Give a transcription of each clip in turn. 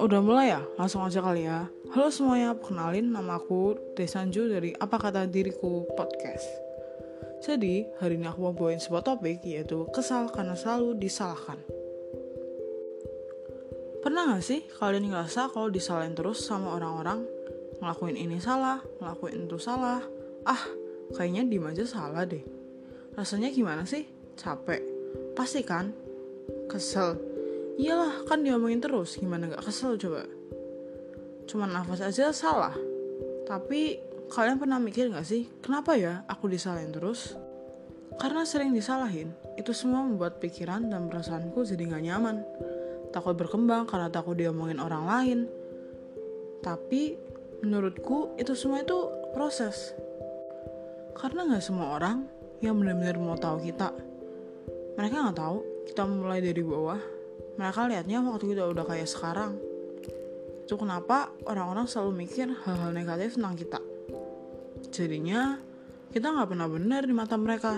Udah mulai ya? Langsung aja kali ya. Halo semuanya, perkenalin nama aku Desanju dari Apa Kata Diriku Podcast. Jadi, hari ini aku mau bawain sebuah topik, yaitu kesal karena selalu disalahkan. Pernah gak sih kalian ngerasa kalau disalahin terus sama orang-orang? Ngelakuin ini salah, ngelakuin itu salah. Kayaknya diem aja salah deh. Rasanya gimana sih? Capek. Pasti kan? Kesel. Iyalah, kan diomongin terus, gimana gak kesel coba? Cuma nafas aja salah. Tapi kalian pernah mikir gak sih, kenapa ya aku disalahin terus? Karena sering disalahin, itu semua membuat pikiran dan perasaanku jadi gak nyaman. Takut berkembang karena takut diomongin orang lain. Tapi menurutku itu semua itu proses. Karena gak semua orang yang benar-benar mau tahu kita. Mereka gak tahu kita mulai dari bawah. Mereka lihatnya waktu kita udah kayak sekarang. Itu kenapa orang-orang selalu mikir hal-hal negatif tentang kita. Jadinya kita gak pernah benar di mata mereka.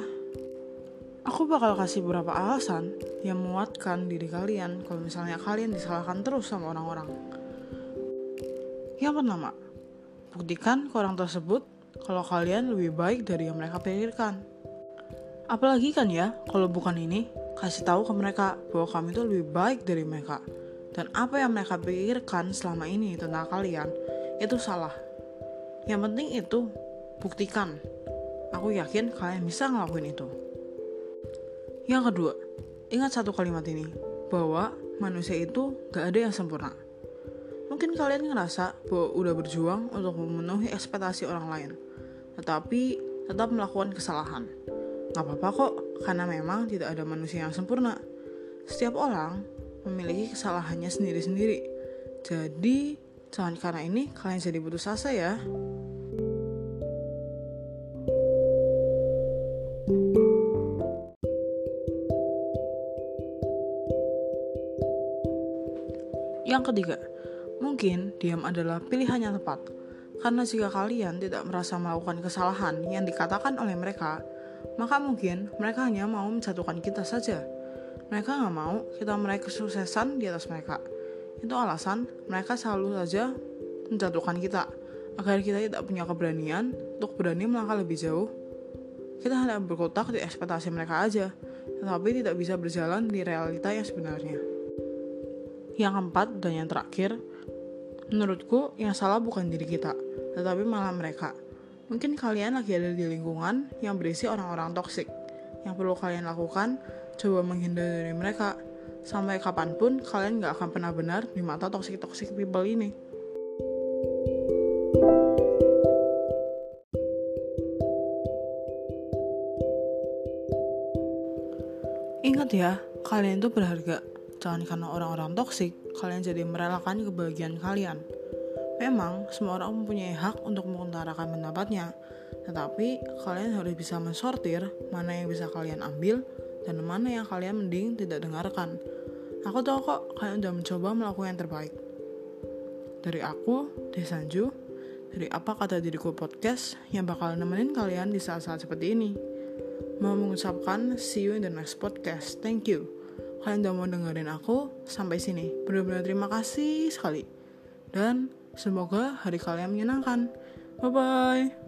Aku bakal kasih beberapa alasan yang menguatkan diri kalian kalau misalnya kalian disalahkan terus sama orang-orang. Yang pertama, buktikan ke orang tersebut kalau kalian lebih baik dari yang mereka pikirkan. Apalagi kan ya, kalau bukan ini, kasih tahu ke mereka bahwa kami itu lebih baik dari mereka. Dan apa yang mereka pikirkan selama ini tentang kalian, itu salah. Yang penting itu, buktikan. Aku yakin kalian bisa ngelakuin itu. Yang kedua, ingat satu kalimat ini, bahwa manusia itu gak ada yang sempurna. Mungkin kalian ngerasa bahwa udah berjuang untuk memenuhi ekspektasi orang lain, tetapi tetap melakukan kesalahan. Gak apa-apa kok, karena memang tidak ada manusia yang sempurna. Setiap orang memiliki kesalahannya sendiri-sendiri. Jadi, jangan karena ini kalian jadi putus asa ya. Yang ketiga, mungkin diam adalah pilihan yang tepat. Karena jika kalian tidak merasa melakukan kesalahan yang dikatakan oleh mereka, maka mungkin mereka hanya mau menjatuhkan kita saja. Mereka gak mau kita meraih kesuksesan di atas mereka. Itu alasan mereka selalu saja menjatuhkan kita, agar kita tidak punya keberanian untuk berani melangkah lebih jauh. Kita hanya berkotak di ekspektasi mereka aja, tetapi tidak bisa berjalan di realita yang sebenarnya. Yang keempat dan yang terakhir, menurutku yang salah bukan diri kita, tetapi malah mereka. Mungkin kalian lagi ada di lingkungan yang berisi orang-orang toksik. Yang perlu kalian lakukan, coba menghindar dari mereka. Sampai kapanpun, kalian gak akan pernah benar di mata toxic people ini. Ingat ya, kalian itu berharga. Jangan karena orang-orang toksik, kalian jadi merelakan kebahagiaan kalian. Memang, semua orang mempunyai hak untuk mengutarakan pendapatnya, tetapi kalian harus bisa mensortir mana yang bisa kalian ambil dan mana yang kalian mending tidak dengarkan. Aku tahu kok kalian udah mencoba melakukan yang terbaik. Dari aku, Desanju, dari Apa Kata Diriku Podcast yang bakal nemenin kalian di saat-saat seperti ini. Mau mengucapkan see you in the next podcast. Thank you. Kalian udah mau dengerin aku sampai sini. Benar-benar terima kasih sekali. Dan semoga hari kalian menyenangkan. Bye-bye.